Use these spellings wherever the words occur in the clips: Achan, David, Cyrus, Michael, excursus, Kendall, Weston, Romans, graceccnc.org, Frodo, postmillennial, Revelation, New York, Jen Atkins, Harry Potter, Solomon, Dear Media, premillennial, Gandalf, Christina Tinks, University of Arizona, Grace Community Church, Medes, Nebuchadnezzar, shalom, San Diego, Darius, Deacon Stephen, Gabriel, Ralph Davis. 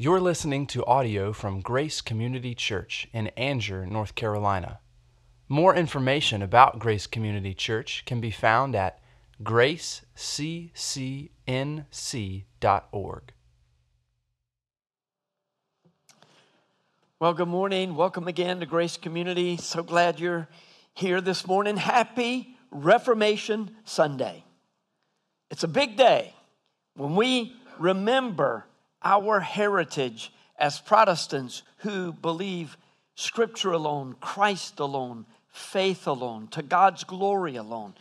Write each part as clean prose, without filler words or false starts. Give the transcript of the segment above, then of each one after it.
You're listening to audio from Grace Community Church in Anger, North Carolina. More information about Grace Community Church can be found at graceccnc.org. Well, good morning. Welcome again to Grace Community. So glad you're here this morning. Happy Reformation Sunday. It's a big day when we remember our heritage as Protestants who believe Scripture alone, Christ alone, faith alone, to God's glory alone.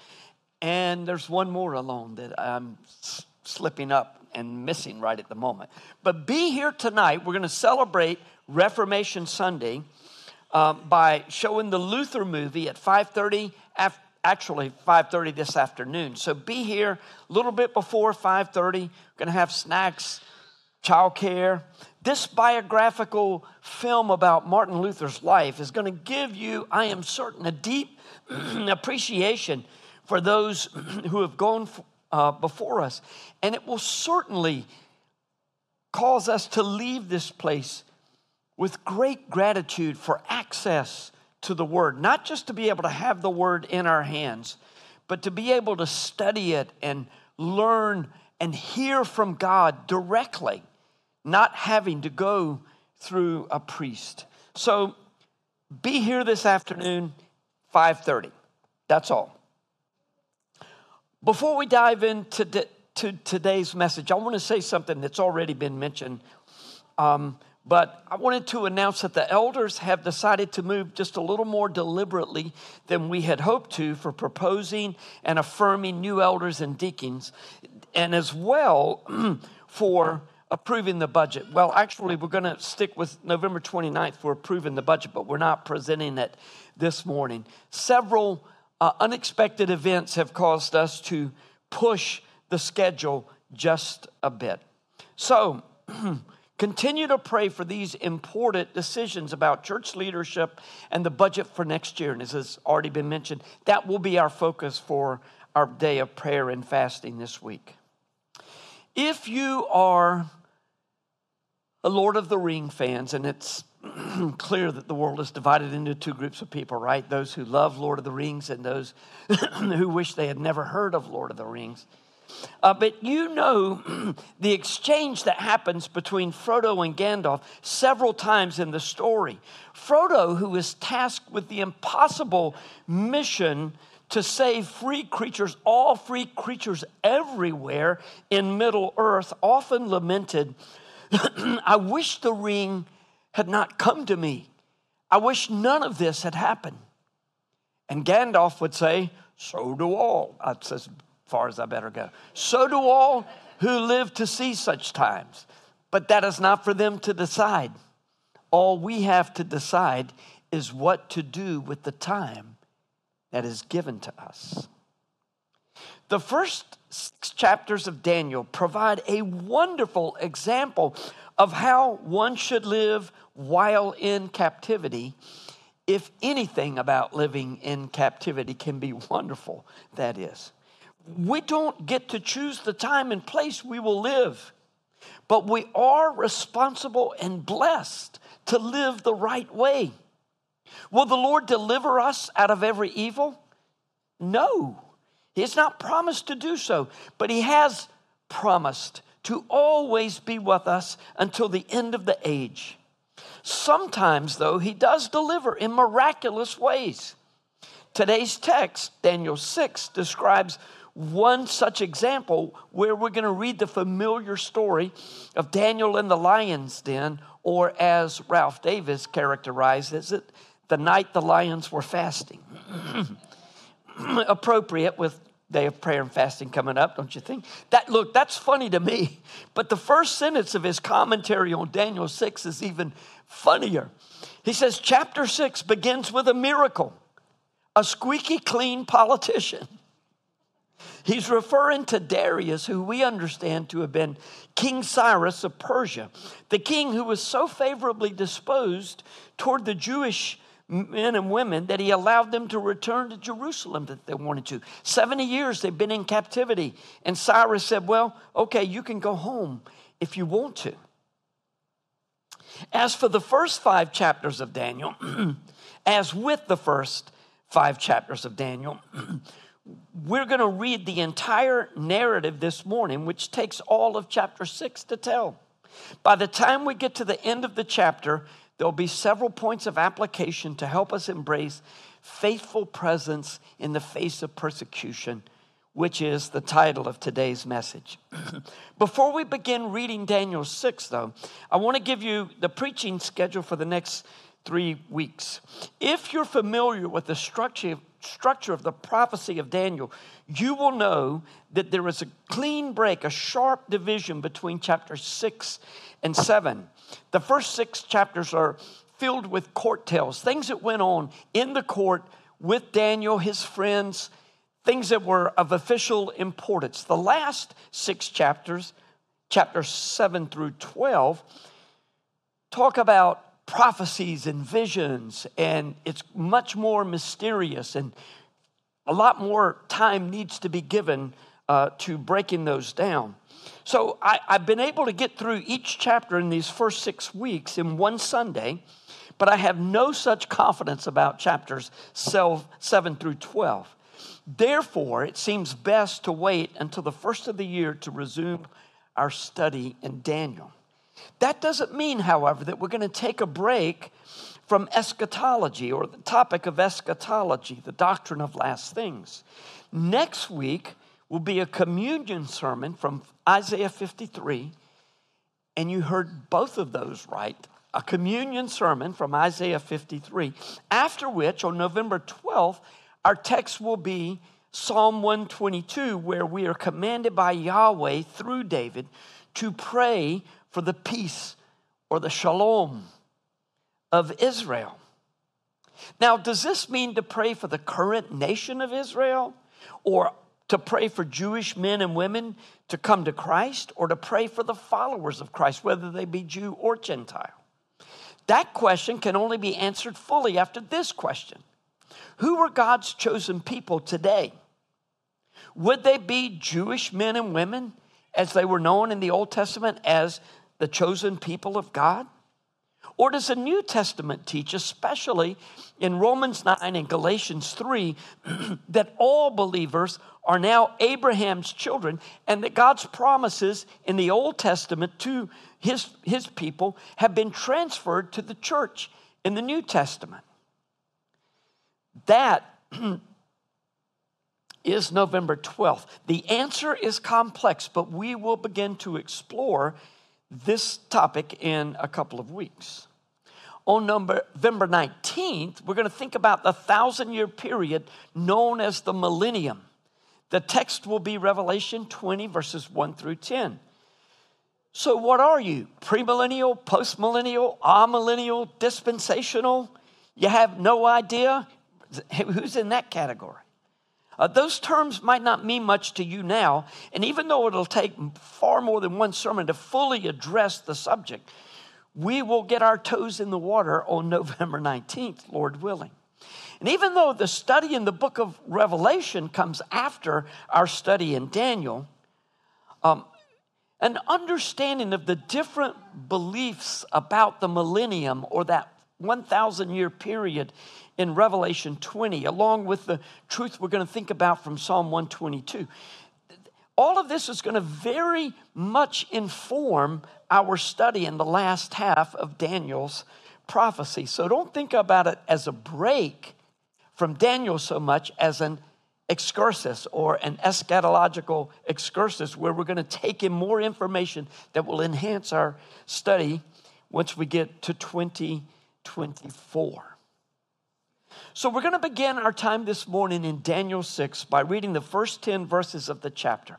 And there's one more alone that I'm slipping up and missing right at the moment. But be here tonight. We're going to celebrate Reformation Sunday by showing the Luther movie at 5:30 after. Actually, 5:30 this afternoon. So be here a little bit before 5:30. We're going to have snacks, childcare. This biographical film about Martin Luther's life is going to give you, I am certain, a deep appreciation for those who have gone before us. And it will certainly cause us to leave this place with great gratitude for access to the Word, not just to be able to have the Word in our hands, but to be able to study it and learn and hear from God directly, not having to go through a priest. So be here this afternoon, 5:30. That's all. Before we dive into today's message, I want to say something that's already been mentioned. But I wanted to announce that the elders have decided to move just a little more deliberately than we had hoped to for proposing and affirming new elders and deacons, and as well for approving the budget. Well, actually, we're going to stick with November 29th for approving the budget, but we're not presenting it this morning. Several unexpected events have caused us to push the schedule just a bit. So continue to pray for these important decisions about church leadership and the budget for next year. And as has already been mentioned, that will be our focus for our day of prayer and fasting this week. If you are a Lord of the Rings fans, and it's clear that the world is divided into two groups of people, right? Those who love Lord of the Rings and those who wish they had never heard of Lord of the Rings. But you know the exchange that happens between Frodo and Gandalf several times in the story. Frodo, who is tasked with the impossible mission to save free creatures, all free creatures everywhere in Middle Earth, often lamented, I wish the ring had not come to me. I wish none of this had happened. And Gandalf would say, so do all. Far as I better go. So do all who live to see such times. But that is not for them to decide. All we have to decide is what to do with the time that is given to us. The first 6 chapters of Daniel provide a wonderful example of how one should live while in captivity, if anything about living in captivity can be wonderful, that is. We don't get to choose the time and place we will live, but we are responsible and blessed to live the right way. Will the Lord deliver us out of every evil? No, He has not promised to do so, but He has promised to always be with us until the end of the age. Sometimes, though, He does deliver in miraculous ways. Today's text, Daniel 6, describes one such example where we're going to read the familiar story of Daniel in the lion's den, or as Ralph Davis characterizes it, the night the lions were fasting. Appropriate with day of prayer and fasting coming up, don't you think? Look, that's funny to me, but the first sentence of his commentary on Daniel 6 is even funnier. He says, chapter 6 begins with a miracle, a squeaky clean politician. He's referring to Darius, who we understand to have been King Cyrus of Persia, the king who was so favorably disposed toward the Jewish men and women that he allowed them to return to Jerusalem if they wanted to. 70 years they've been in captivity, and Cyrus said, well, okay, you can go home if you want to. As for the first five chapters of Daniel, as with the first five chapters of Daniel, we're going to read the entire narrative this morning, which takes all of chapter 6 to tell. By the time we get to the end of the chapter, there'll be several points of application to help us embrace faithful presence in the face of persecution, which is the title of today's message. Before we begin reading Daniel 6, though, I want to give you the preaching schedule for the next 3 weeks. If you're familiar with the structure of the prophecy of Daniel, you will know that there is a clean break, a sharp division between chapters 6 and 7. The first 6 chapters are filled with court tales, things that went on in the court with Daniel, his friends, things that were of official importance. The last 6 chapters, chapters 7 through 12, talk about prophecies and visions, and it's much more mysterious, and a lot more time needs to be given to breaking those down. So I've been able to get through each chapter in these first 6 weeks in one Sunday, but I have no such confidence about chapters 7 through 12. Therefore, it seems best to wait until the first of the year to resume our study in Daniel. That doesn't mean, however, that we're going to take a break from eschatology, or the topic of eschatology, the doctrine of last things. Next week will be a communion sermon from Isaiah 53, and you heard both of those right, a communion sermon from Isaiah 53, after which, on November 12th, our text will be Psalm 122, where we are commanded by Yahweh through David to pray for the peace, or the shalom, of Israel. Now, does this mean to pray for the current nation of Israel, or to pray for Jewish men and women to come to Christ, or to pray for the followers of Christ, whether they be Jew or Gentile? That question can only be answered fully after this question: who are God's chosen people today? Would they be Jewish men and women, as they were known in the Old Testament as the chosen people of God? Or does the New Testament teach, especially in Romans 9 and Galatians 3, that all believers are now Abraham's children, and that God's promises in the Old Testament to his people have been transferred to the church in the New Testament? That is November 12th. The answer is complex, but we will begin to explore this topic in a couple of weeks. On November 19th, we're going to think about the 1,000-year period known as the millennium. The text will be Revelation 20, verses 1 through 10. So what are you? Premillennial, postmillennial, amillennial, dispensational? You have no idea? Who's in that category? Those terms might not mean much to you now, and even though it'll take far more than one sermon to fully address the subject, we will get our toes in the water on November 19th, Lord willing. And even though the study in the book of Revelation comes after our study in Daniel, an understanding of the different beliefs about the millennium, or that 1,000-year period in Revelation 20, along with the truth we're going to think about from Psalm 122. All of this is going to very much inform our study in the last half of Daniel's prophecy. So don't think about it as a break from Daniel so much as an excursus, or an eschatological excursus, where we're going to take in more information that will enhance our study once we get to 2024. So we're going to begin our time this morning in Daniel 6 by reading the first 10 verses of the chapter.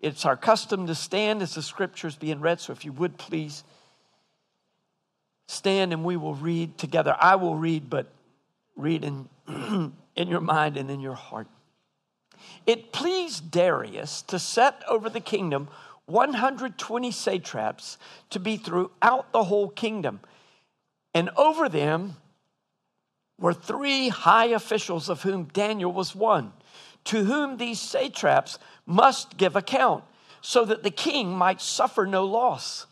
It's our custom to stand as the scripture is being read, so if you would please stand and we will read together. I will read, but read in your mind and in your heart. It pleased Darius to set over the kingdom 120 satraps to be throughout the whole kingdom, and over them were 3 high officials, of whom Daniel was one, to whom these satraps must give account, so that the king might suffer no loss.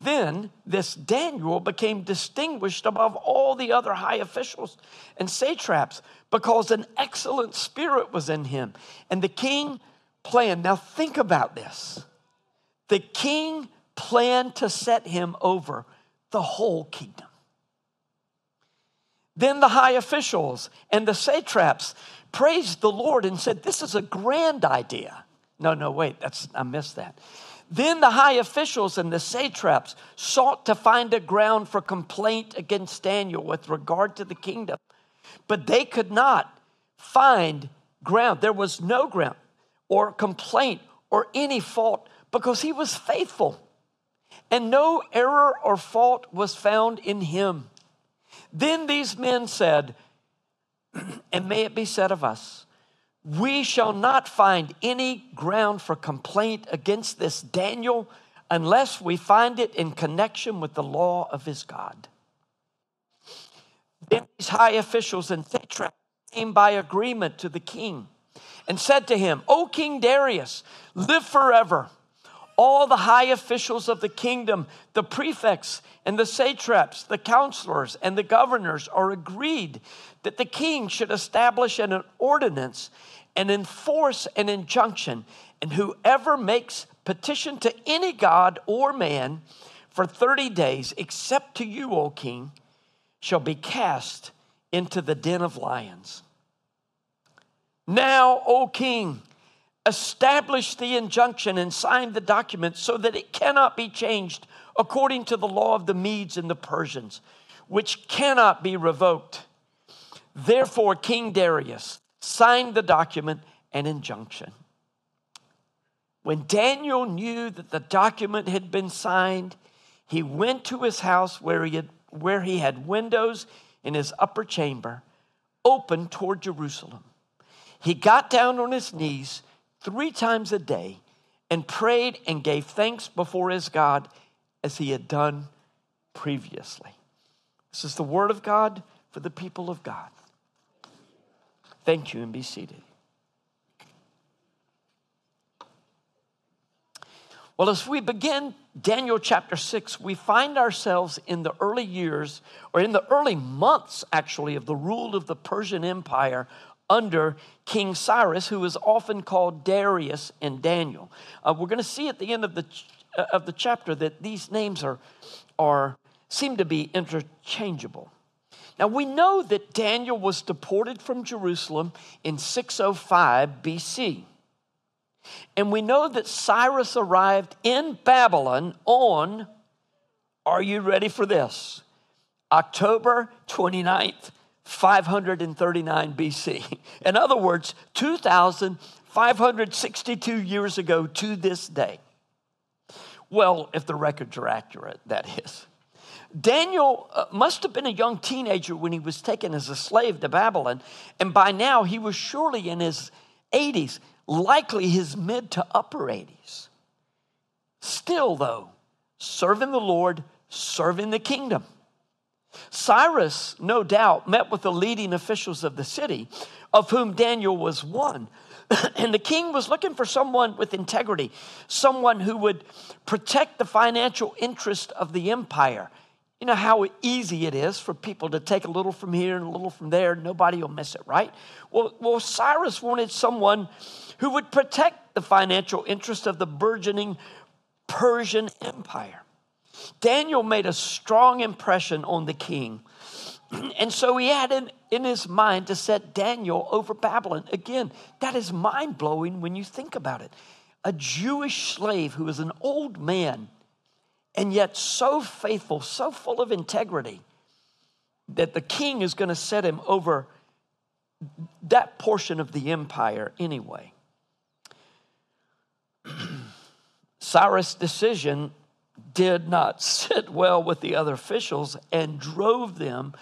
Then this Daniel became distinguished above all the other high officials and satraps because an excellent spirit was in him. And the king planned. Now think about this. The king planned to set him over the whole kingdom. Then the high officials and the satraps praised the Lord and said, this is a grand idea. I missed that. Then the high officials and the satraps sought to find a ground for complaint against Daniel with regard to the kingdom, but they could not find ground. There was no ground or complaint or any fault because he was faithful and no error or fault was found in him. Then these men said, and may it be said of us, we shall not find any ground for complaint against this Daniel unless we find it in connection with the law of his God. Then these high officials and satraps came by agreement to the king and said to him, O King Darius, live forever. All the high officials of the kingdom, the prefects and the satraps, the counselors and the governors are agreed that the king should establish an ordinance and enforce an injunction, and whoever makes petition to any god or man for 30 days, except to you, O king, shall be cast into the den of lions. Now, O king, establish the injunction and sign the document so that it cannot be changed according to the law of the Medes and the Persians, which cannot be revoked. Therefore, King Darius signed the document and injunction. When Daniel knew that the document had been signed, he went to his house where he had windows in his upper chamber open toward Jerusalem. He got down on his knees 3 times a day and prayed and gave thanks before his God as he had done previously. This is the word of God for the people of God. Thank you, and be seated. Well, as we begin Daniel chapter 6, we find ourselves in the early years, or in the early months, actually, of the rule of the Persian Empire under King Cyrus, who is often called Darius in Daniel. We're going to see at the end of the chapter that these names seem to be interchangeable. Now, we know that Daniel was deported from Jerusalem in 605 BC. And we know that Cyrus arrived in Babylon on, are you ready for this? October 29th, 539 BC. In other words, 2,562 years ago to this day. Well, if the records are accurate, that is. Daniel must have been a young teenager when he was taken as a slave to Babylon, and by now he was surely in his 80s, likely his mid to upper 80s. Still, though, serving the Lord, serving the kingdom. Cyrus, no doubt, met with the leading officials of the city, of whom Daniel was one. And the king was looking for someone with integrity, someone who would protect the financial interest of the empire. You know how easy it is for people to take a little from here and a little from there. Nobody will miss it, right? Well, Cyrus wanted someone who would protect the financial interest of the burgeoning Persian Empire. Daniel made a strong impression on the king. And so he had in his mind to set Daniel over Babylon. Again, that is mind-blowing when you think about it. A Jewish slave who is an old man and yet so faithful, so full of integrity, that the king is going to set him over that portion of the empire anyway. Cyrus' decision did not sit well with the other officials and drove them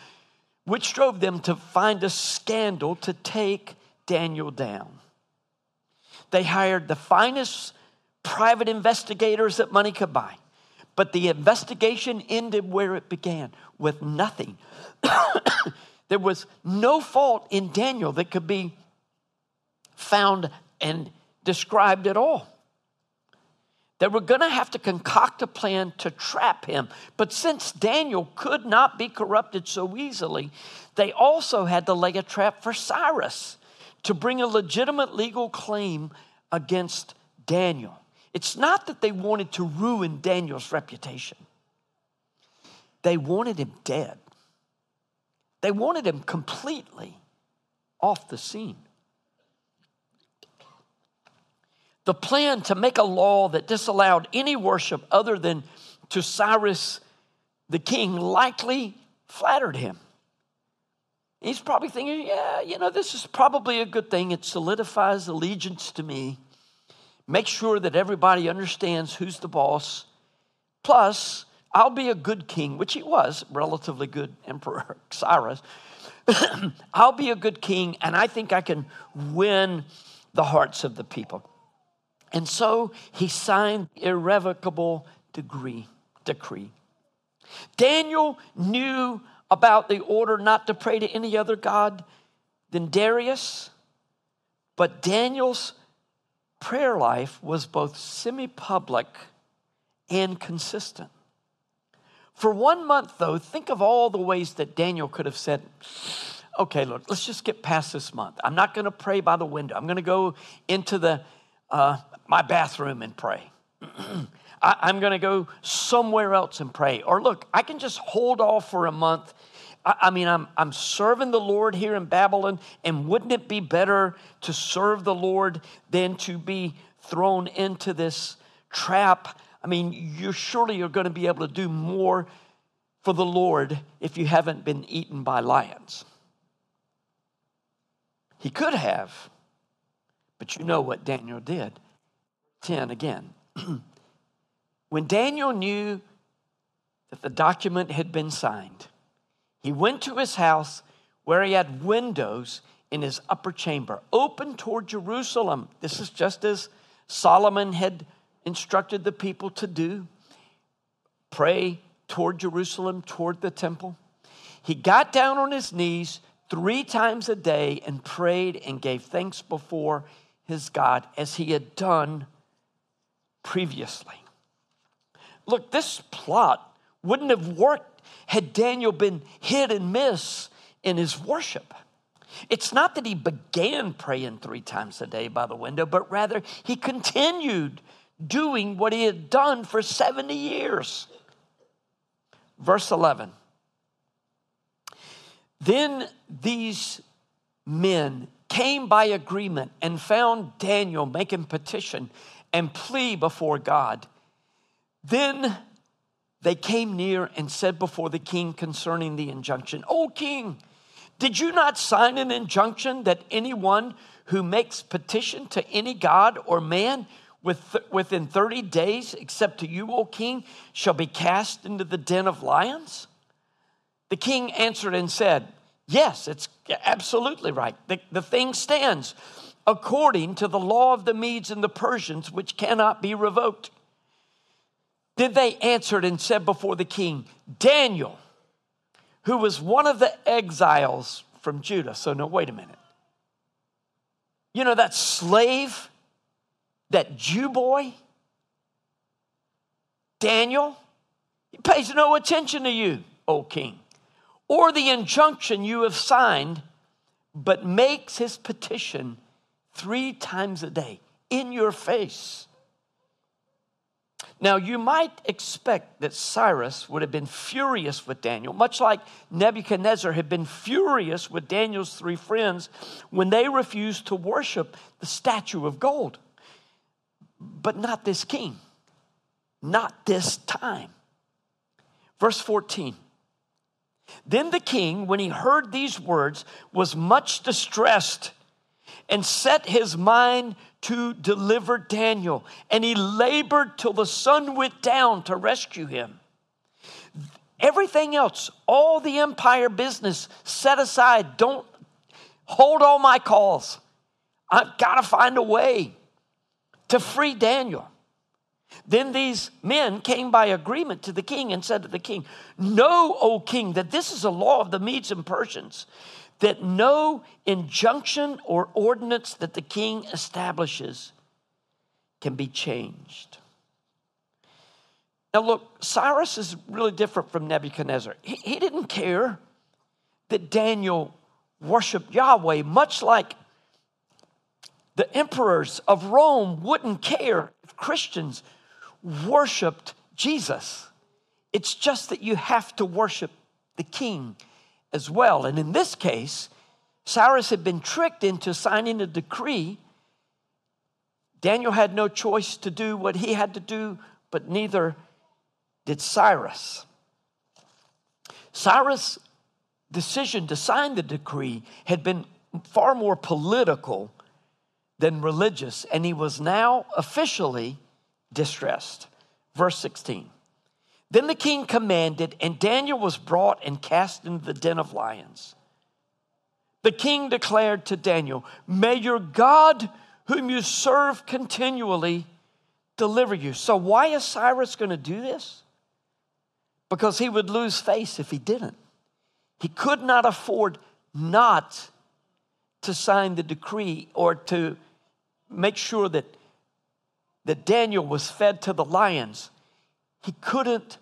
to find a scandal to take Daniel down. They hired the finest private investigators that money could buy, but the investigation ended where it began, with nothing. There was no fault in Daniel that could be found and described at all. They were going to have to concoct a plan to trap him. But since Daniel could not be corrupted so easily, they also had to lay a trap for Cyrus to bring a legitimate legal claim against Daniel. It's not that they wanted to ruin Daniel's reputation. They wanted him dead. They wanted him completely off the scene. The plan to make a law that disallowed any worship other than to Cyrus the king likely flattered him. He's probably thinking, yeah, you know, this is probably a good thing. It solidifies allegiance to me. Make sure that everybody understands who's the boss. Plus, I'll be a good king, which he was, relatively good Emperor Cyrus. I'll be a good king, and I think I can win the hearts of the people. And so he signed the irrevocable decree. Daniel knew about the order not to pray to any other god than Darius, but Daniel's prayer life was both semi-public and consistent. For 1 month, though, think of all the ways that Daniel could have said, okay, Lord, let's just get past this month. I'm not going to pray by the window. I'm going to go into my bathroom and pray. I'm going to go somewhere else and pray. Or look, I can just hold off for a month. I'm serving the Lord here in Babylon, and wouldn't it be better to serve the Lord than to be thrown into this trap? I mean, you're going to be able to do more for the Lord if you haven't been eaten by lions. He could have, but you know what Daniel did. 10 again. When Daniel knew that the document had been signed, he went to his house where he had windows in his upper chamber, open toward Jerusalem. This is just as Solomon had instructed the people to do, pray toward Jerusalem, toward the temple. He got down on his knees 3 times a day and prayed and gave thanks before his God as he had done previously. Look, this plot wouldn't have worked had Daniel been hit and miss in his worship. It's not that he began praying 3 times a day by the window, but rather he continued doing what he had done for 70 years. Verse 11. Then these men came by agreement and found Daniel making petition and plea before God. Then they came near and said before the king concerning the injunction, "O king, did you not sign an injunction that anyone who makes petition to any god or man within 30 days, except to you, O king, shall be cast into the den of lions?" The king answered and said, "Yes, it's absolutely right. The thing stands according to the law of the Medes and the Persians, which cannot be revoked." Then they answered and said before the king, "Daniel, who was one of the exiles from Judah." So now, wait a minute. You know, that slave, that Jew boy, Daniel, he pays no attention to you, O king, or the injunction you have signed, but makes his petition 3 times a day in your face. Now, you might expect that Cyrus would have been furious with Daniel, much like Nebuchadnezzar had been furious with Daniel's 3 friends when they refused to worship the statue of gold. But not this king, not this time. Verse 14. Then the king, when he heard these words, was much distressed and set his mind to deliver Daniel. And he labored till the sun went down to rescue him. Everything else, all the empire business, set aside. Don't hold all my calls. I've got to find a way to free Daniel. Then these men came by agreement to the king and said to the king, "Know, O king, that this is a law of the Medes and Persians, that no injunction or ordinance that the king establishes can be changed." Now look, Cyrus is really different from Nebuchadnezzar. He didn't care that Daniel worshiped Yahweh, much like the emperors of Rome wouldn't care if Christians worshiped Jesus. It's just that you have to worship the king as well. And in this case, Cyrus had been tricked into signing a decree. Daniel had no choice to do what he had to do, but neither did Cyrus. Cyrus' decision to sign the decree had been far more political than religious, and he was now officially distressed. Verse 16. Then the king commanded, and Daniel was brought and cast into the den of lions. The king declared to Daniel, "May your God, whom you serve continually, deliver you." So why is Cyrus going to do this? Because he would lose face if he didn't. He could not afford not to sign the decree or to make sure that Daniel was fed to the lions. He couldn't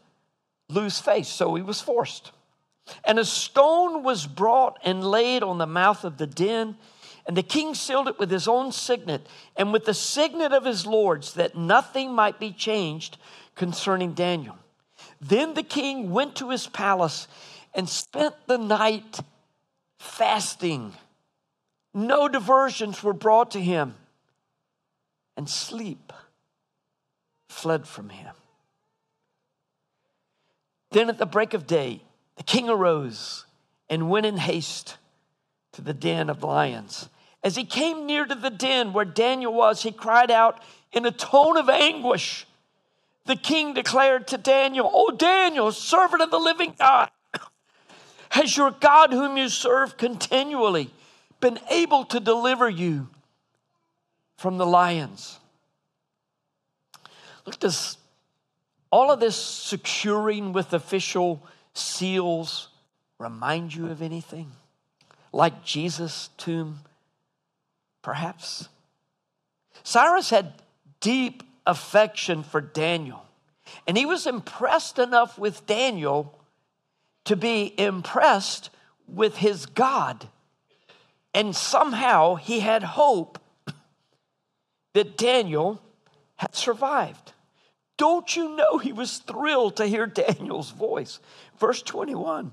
lose face, so he was forced. And a stone was brought and laid on the mouth of the den, and the king sealed it with his own signet and with the signet of his lords, that nothing might be changed concerning Daniel. Then the king went to his palace and spent the night fasting. No diversions were brought to him, and sleep fled from him. Then at the break of day, the king arose and went in haste to the den of lions. As he came near to the den where Daniel was, he cried out in a tone of anguish. The king declared to Daniel, "O Daniel, servant of the living God, has your God whom you serve continually been able to deliver you from the lions?" Look, this. All of this securing with official seals remind you of anything? Like Jesus' tomb, perhaps? Cyrus had deep affection for Daniel, and he was impressed enough with Daniel to be impressed with his God. And somehow he had hope that Daniel had survived. Don't you know he was thrilled to hear Daniel's voice? Verse 21,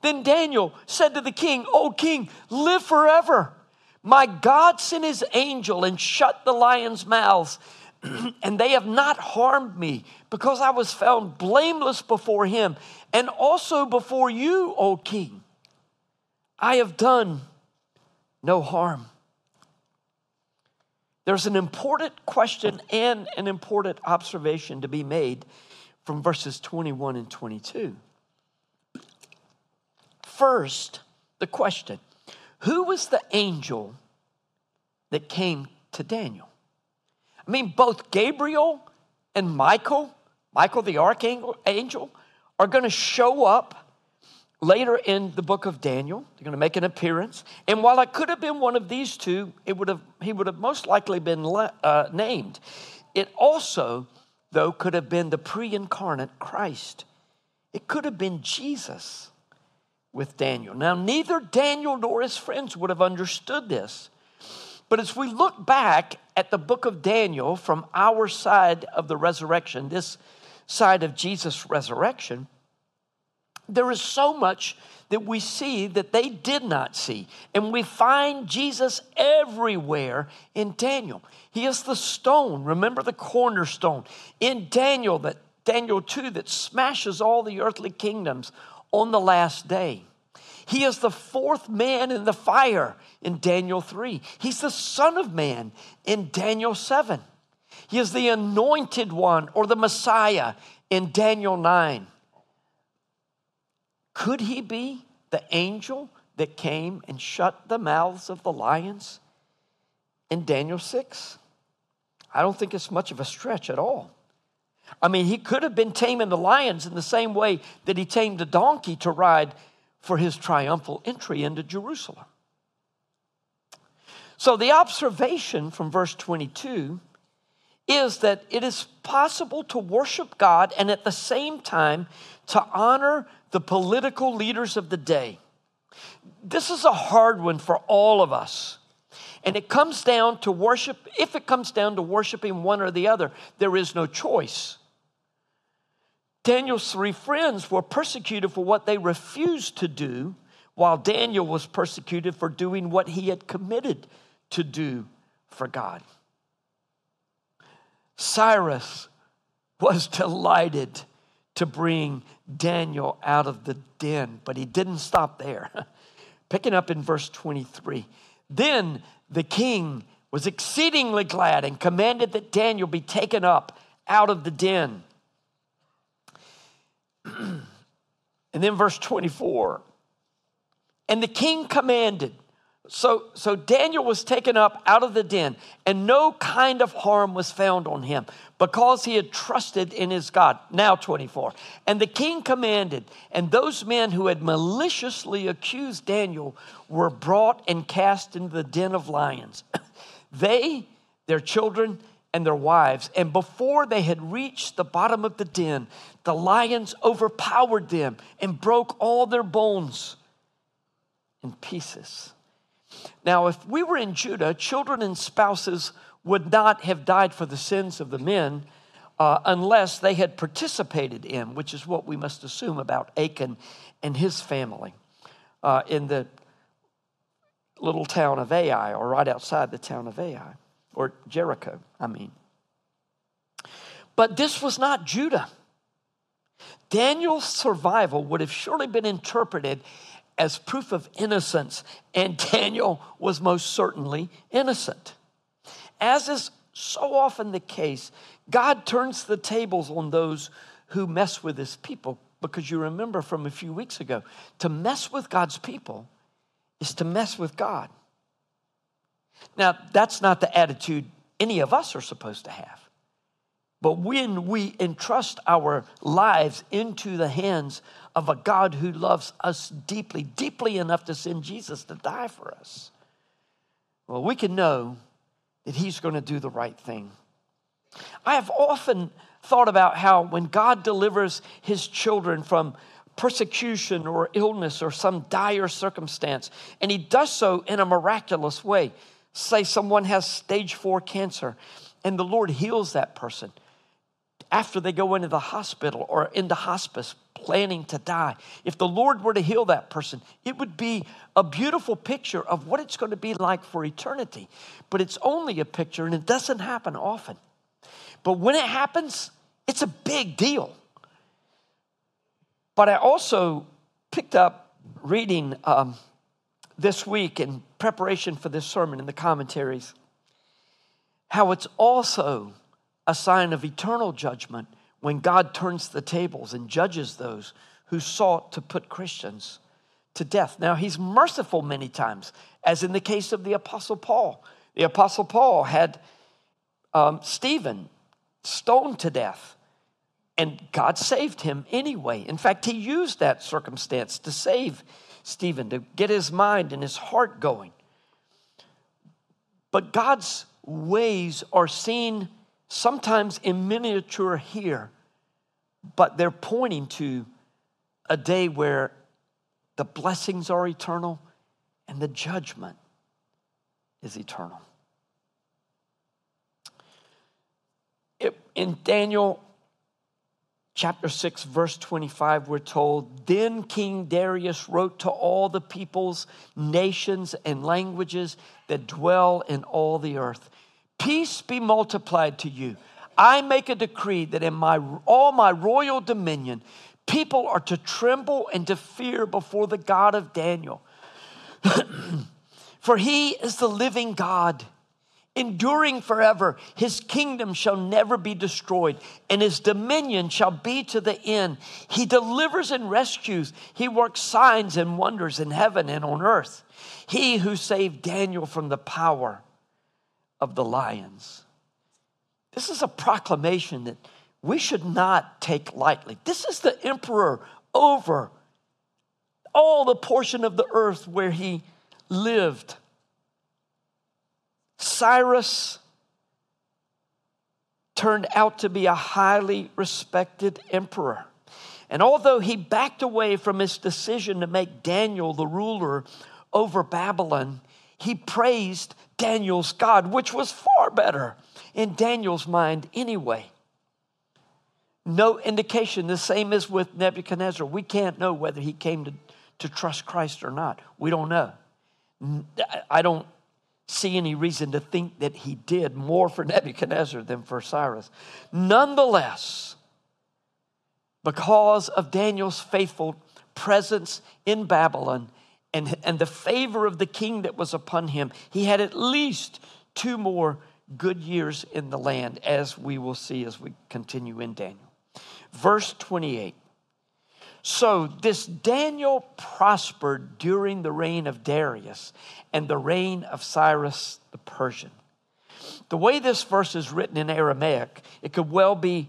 then Daniel said to the king, "O king, live forever. My God sent his angel and shut the lions' mouths, and they have not harmed me, because I was found blameless before him, and also before you, O king. I have done no harm." There's an important question and an important observation to be made from verses 21 and 22. First, the question, who was the angel that came to Daniel? I mean, both Gabriel and Michael the archangel, are going to show up later in the book of Daniel. They're going to make an appearance. And while it could have been one of these two, he would have most likely been named. It also, though, could have been the pre-incarnate Christ. It could have been Jesus with Daniel. Now, neither Daniel nor his friends would have understood this. But as we look back at the book of Daniel from our side of the resurrection, this side of Jesus' resurrection, there is so much that we see that they did not see. And we find Jesus everywhere in Daniel. He is the stone. Remember the cornerstone in Daniel 2 that smashes all the earthly kingdoms on the last day. He is the fourth man in the fire in Daniel 3. He's the Son of Man in Daniel 7. He is the anointed one or the Messiah in Daniel 9. Could he be the angel that came and shut the mouths of the lions in Daniel 6? I don't think it's much of a stretch at all. I mean, he could have been taming the lions in the same way that he tamed a donkey to ride for his triumphal entry into Jerusalem. So the observation from verse 22 is that it is possible to worship God and at the same time to honor the political leaders of the day. This is a hard one for all of us. And it comes down to worship. If it comes down to worshiping one or the other, there is no choice. Daniel's three friends were persecuted for what they refused to do, while Daniel was persecuted for doing what he had committed to do for God. Cyrus was delighted to bring Daniel out of the den, but he didn't stop there. Picking up in verse 23. Then the king was exceedingly glad and commanded that Daniel be taken up out of the den. And then verse 24, and the king commanded. So Daniel was taken up out of the den, and no kind of harm was found on him because he had trusted in his God. Now 24, and the king commanded, and those men who had maliciously accused Daniel were brought and cast into the den of lions. They, their children, and their wives. And before they had reached the bottom of the den, the lions overpowered them and broke all their bones in pieces. Now, if we were in Judah, children and spouses would not have died for the sins of the men unless they had participated in, which is what we must assume about Achan and his family in the little town of Ai, or right outside the town of Ai. Or Jericho, But this was not Judah. Daniel's survival would have surely been interpreted as proof of innocence, and Daniel was most certainly innocent. As is so often the case, God turns the tables on those who mess with his people, because you remember from a few weeks ago, to mess with God's people is to mess with God. Now, that's not the attitude any of us are supposed to have. But when we entrust our lives into the hands of a God who loves us deeply, deeply enough to send Jesus to die for us, well, we can know that he's going to do the right thing. I have often thought about how when God delivers his children from persecution or illness or some dire circumstance, and he does so in a miraculous way. Say someone has stage 4 cancer, and the Lord heals that person. After they go into the hospital or into hospice, planning to die, if the Lord were to heal that person, it would be a beautiful picture of what it's going to be like for eternity. But it's only a picture, and it doesn't happen often. But when it happens, it's a big deal. But I also picked up reading this week in preparation for this sermon in the commentaries, how it's also a sign of eternal judgment when God turns the tables and judges those who sought to put Christians to death. Now, he's merciful many times, as in the case of the Apostle Paul. The Apostle Paul had Stephen stoned to death. And God saved him anyway. In fact, he used that circumstance to save Stephen, to get his mind and his heart going. But God's ways are seen sometimes in miniature here, but they're pointing to a day where the blessings are eternal and the judgment is eternal. In Daniel Chapter 6, verse 25, we're told, then King Darius wrote to all the peoples, nations, and languages that dwell in all the earth. Peace be multiplied to you. I make a decree that in all my royal dominion, people are to tremble and to fear before the God of Daniel. For he is the living God, enduring forever. His kingdom shall never be destroyed, and his dominion shall be to the end. He delivers and rescues. He works signs and wonders in heaven and on earth. He who saved Daniel from the power of the lions. This is a proclamation that we should not take lightly. This is the emperor over all the portion of the earth where he lived. Cyrus turned out to be a highly respected emperor. And although he backed away from his decision to make Daniel the ruler over Babylon, he praised Daniel's God, which was far better in Daniel's mind anyway. No indication. The same is with Nebuchadnezzar. We can't know whether he came to trust Christ or not. We don't know. I don't see any reason to think that he did, more for Nebuchadnezzar than for Cyrus. Nonetheless, because of Daniel's faithful presence in Babylon and the favor of the king that was upon him, he had at least 2 more good years in the land, as we will see as we continue in Daniel. Verse 28. So this Daniel prospered during the reign of Darius and the reign of Cyrus the Persian. The way this verse is written in Aramaic, it could well be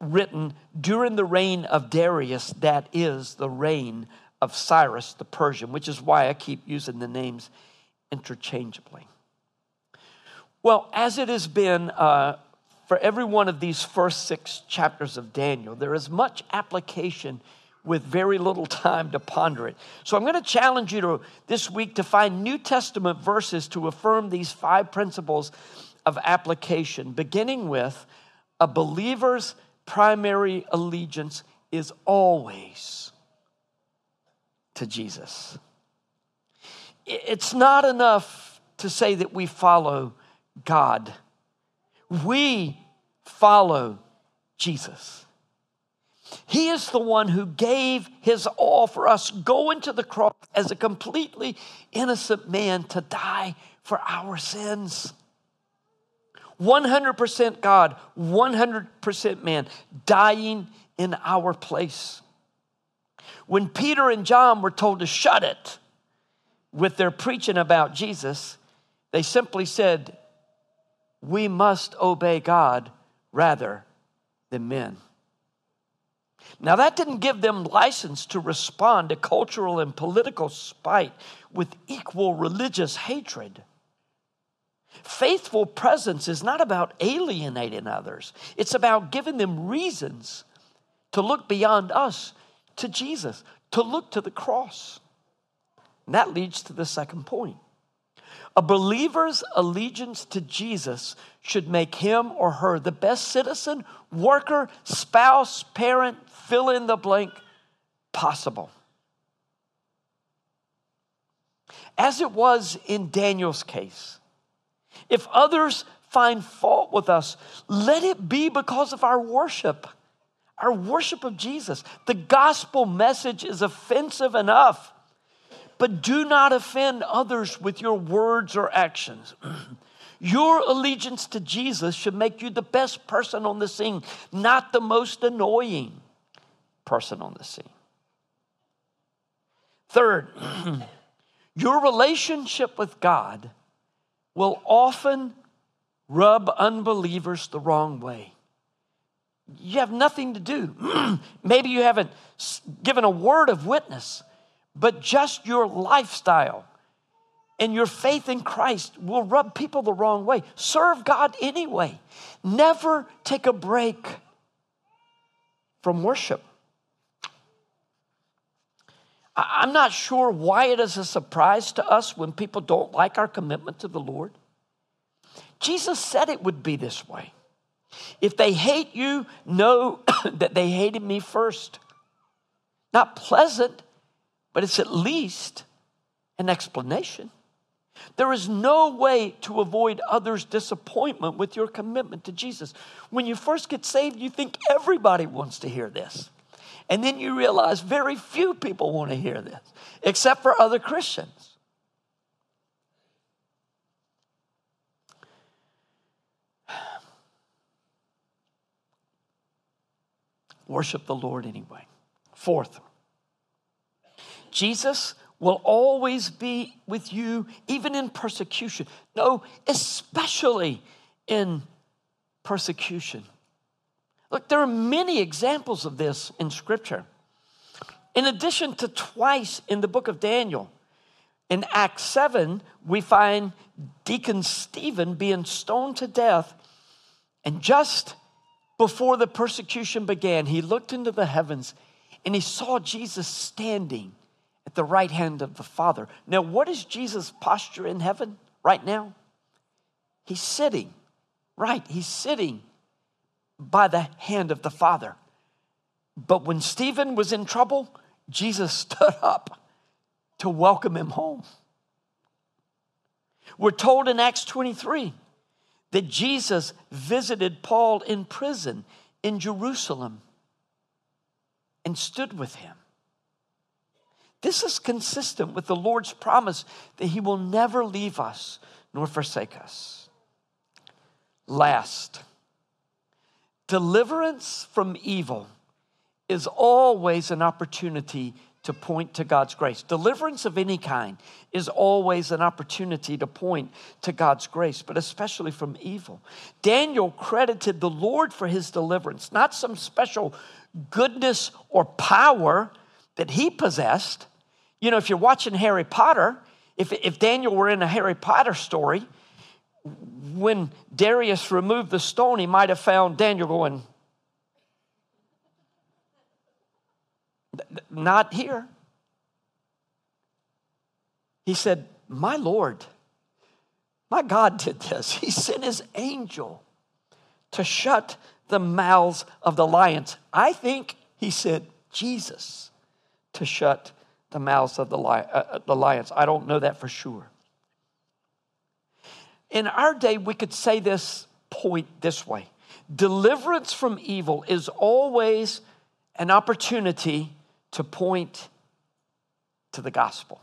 written during the reign of Darius, that is the reign of Cyrus the Persian, which is why I keep using the names interchangeably. Well, as it has been for every one of these first 6 chapters of Daniel, there is much application with very little time to ponder it. So I'm going to challenge you this week to find New Testament verses to affirm these 5 principles of application, beginning with a believer's primary allegiance is always to Jesus. It's not enough to say that we follow God. We follow Jesus. He is the one who gave his all for us, going to the cross as a completely innocent man to die for our sins. 100% God, 100% man, dying in our place. When Peter and John were told to shut it with their preaching about Jesus, they simply said, "We must obey God rather than men." Now, that didn't give them license to respond to cultural and political spite with equal religious hatred. Faithful presence is not about alienating others. It's about giving them reasons to look beyond us to Jesus, to look to the cross. And that leads to the second point. A believer's allegiance to Jesus should make him or her the best citizen, worker, spouse, parent, fill in the blank possible. As it was in Daniel's case, if others find fault with us, let it be because of our worship of Jesus. The gospel message is offensive enough, but do not offend others with your words or actions. Your allegiance to Jesus should make you the best person on the scene, not the most annoying person on the scene. Third, your relationship with God will often rub unbelievers the wrong way. You have nothing to do. Maybe you haven't given a word of witness, but just your lifestyle and your faith in Christ will rub people the wrong way. Serve God anyway. Never take a break from worship. I'm not sure why it is a surprise to us when people don't like our commitment to the Lord. Jesus said it would be this way. If they hate you, know that they hated me first. Not pleasant, but it's at least an explanation. There is no way to avoid others' disappointment with your commitment to Jesus. When you first get saved, you think everybody wants to hear this. And then you realize very few people want to hear this, except for other Christians. Worship the Lord anyway. Fourth, Jesus will always be with you, even in persecution. No, especially in persecution. Look, there are many examples of this in Scripture. In addition to twice in the book of Daniel, in Acts 7, we find Deacon Stephen being stoned to death And just before the persecution began, he looked into the heavens and he saw Jesus standing at the right hand of the Father. Now, what is Jesus' posture in heaven right now? He's sitting, right? He's sitting by the hand of the Father. But when Stephen was in trouble, Jesus stood up to welcome him home. We're told in Acts 23 that Jesus visited Paul in prison in Jerusalem and stood with him. This is consistent with the Lord's promise that he will never leave us nor forsake us. Last, deliverance from evil is always an opportunity to point to God's grace. Deliverance of any kind is always an opportunity to point to God's grace, but especially from evil. Daniel credited the Lord for his deliverance, not some special goodness or power that he possessed. You know, if you're watching Harry Potter, if Daniel were in a Harry Potter story, when Darius removed the stone, he might have found Daniel going, not here. He said, my Lord, my God did this. He sent his angel to shut the mouths of the lions. I think he sent Jesus to shut the mouths of the lions. I don't know that for sure. In our day, we could say this point this way. Deliverance from evil is always an opportunity to point to the gospel.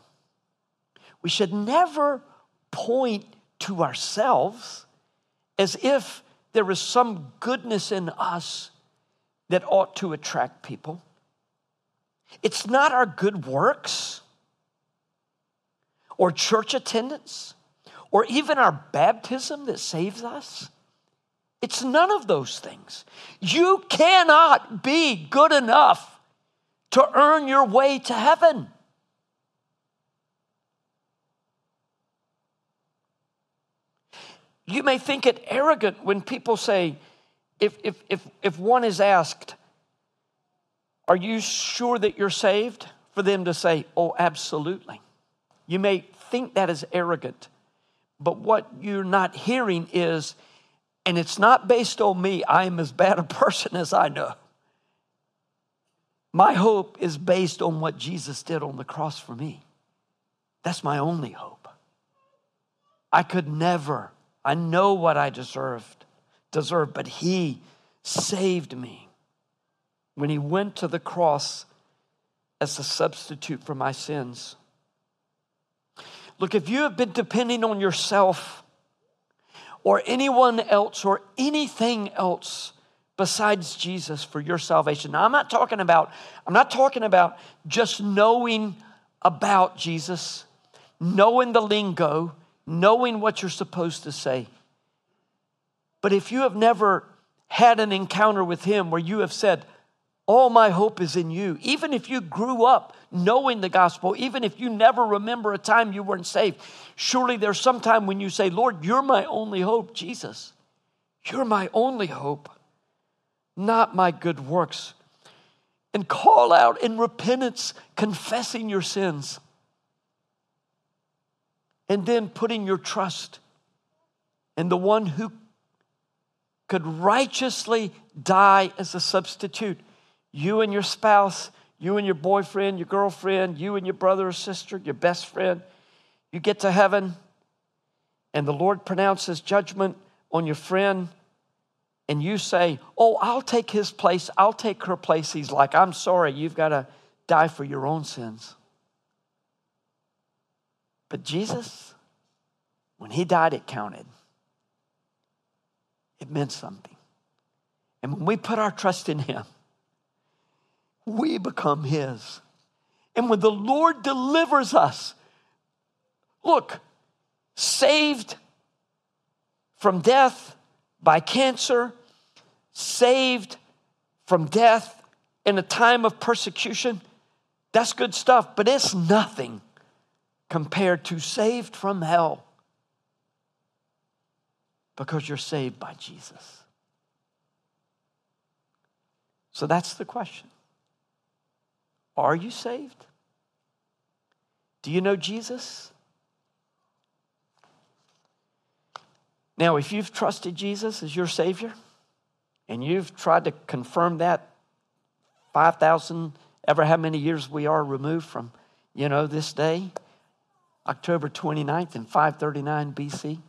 We should never point to ourselves as if there is some goodness in us that ought to attract people. It's not our good works or church attendance or even our baptism that saves us. It's none of those things. You cannot be good enough to earn your way to heaven. You may think it arrogant when people say, if one is asked, are you sure that you're saved? For them to say, oh, absolutely. You may think that is arrogant, but what you're not hearing is, and it's not based on me, I am as bad a person as I know. My hope is based on what Jesus did on the cross for me. That's my only hope. I could never, I know what I deserved, but he saved me when he went to the cross as a substitute for my sins. Look, if you have been depending on yourself or anyone else or anything else besides Jesus for your salvation. Now, I'm not talking about just knowing about Jesus, knowing the lingo, knowing what you're supposed to say. But if you have never had an encounter with him where you have said, all my hope is in you, even if you grew up knowing the gospel, even if you never remember a time you weren't saved, surely there's some time when you say, Lord, you're my only hope, Jesus. You're my only hope. Not my good works, and call out in repentance, confessing your sins, and then putting your trust in the one who could righteously die as a substitute. You and your spouse, you and your boyfriend, your girlfriend, you and your brother or sister, your best friend, you get to heaven, and the Lord pronounces judgment on your friend. And you say, oh, I'll take his place. I'll take her place. He's like, I'm sorry, you've got to die for your own sins. But Jesus, when he died, it counted. It meant something. And when we put our trust in him, we become his. And when the Lord delivers us, look, saved from death by cancer, saved from death in a time of persecution, that's good stuff, but it's nothing compared to saved from hell because you're saved by Jesus. So that's the question. Are you saved? Do you know Jesus? Now, if you've trusted Jesus as your Savior, and you've tried to confirm that 5,000, ever how many years we are removed from, you know, this day, October 29th in 539 BC,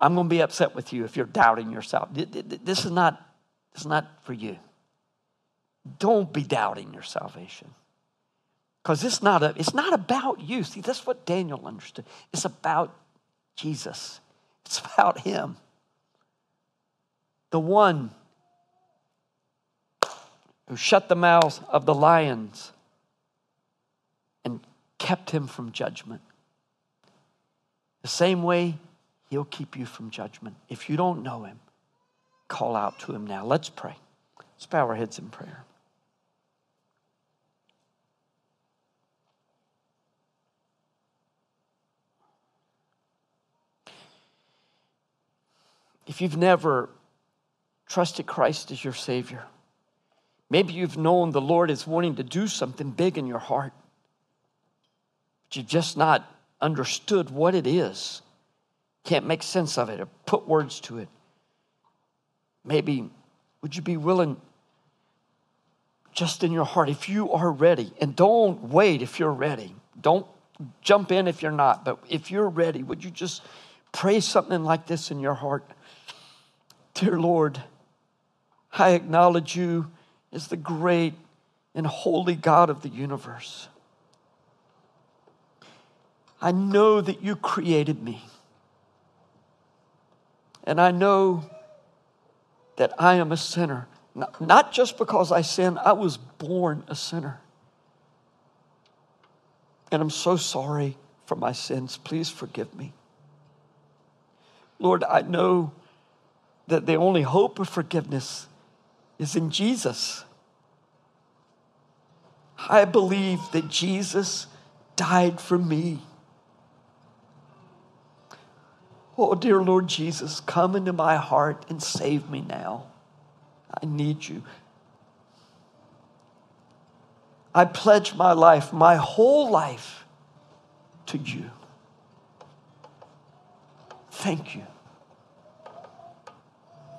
I'm going to be upset with you if you're doubting yourself. This is not for you. Don't be doubting your salvation, because it's not about you. See, that's what Daniel understood. It's about Jesus. It's about him. The one who shut the mouths of the lions and kept him from judgment. The same way he'll keep you from judgment. If you don't know him, call out to him now. Let's pray. Let's bow our heads in prayer. If you've never trusted Christ as your Savior, maybe you've known the Lord is wanting to do something big in your heart, but you've just not understood what it is. Can't make sense of it or put words to it. Maybe would you be willing, just in your heart, if you are ready, and don't wait if you're ready. Don't jump in if you're not, but if you're ready, would you just pray something like this in your heart? Dear Lord, I acknowledge you as the great and holy God of the universe. I know that you created me. And I know that I am a sinner. Not just because I sinned, I was born a sinner. And I'm so sorry for my sins. Please forgive me. Lord, I know that the only hope of forgiveness is in Jesus. I believe that Jesus died for me. Oh, dear Lord Jesus, come into my heart and save me now. I need you. I pledge my life, my whole life, to you. Thank you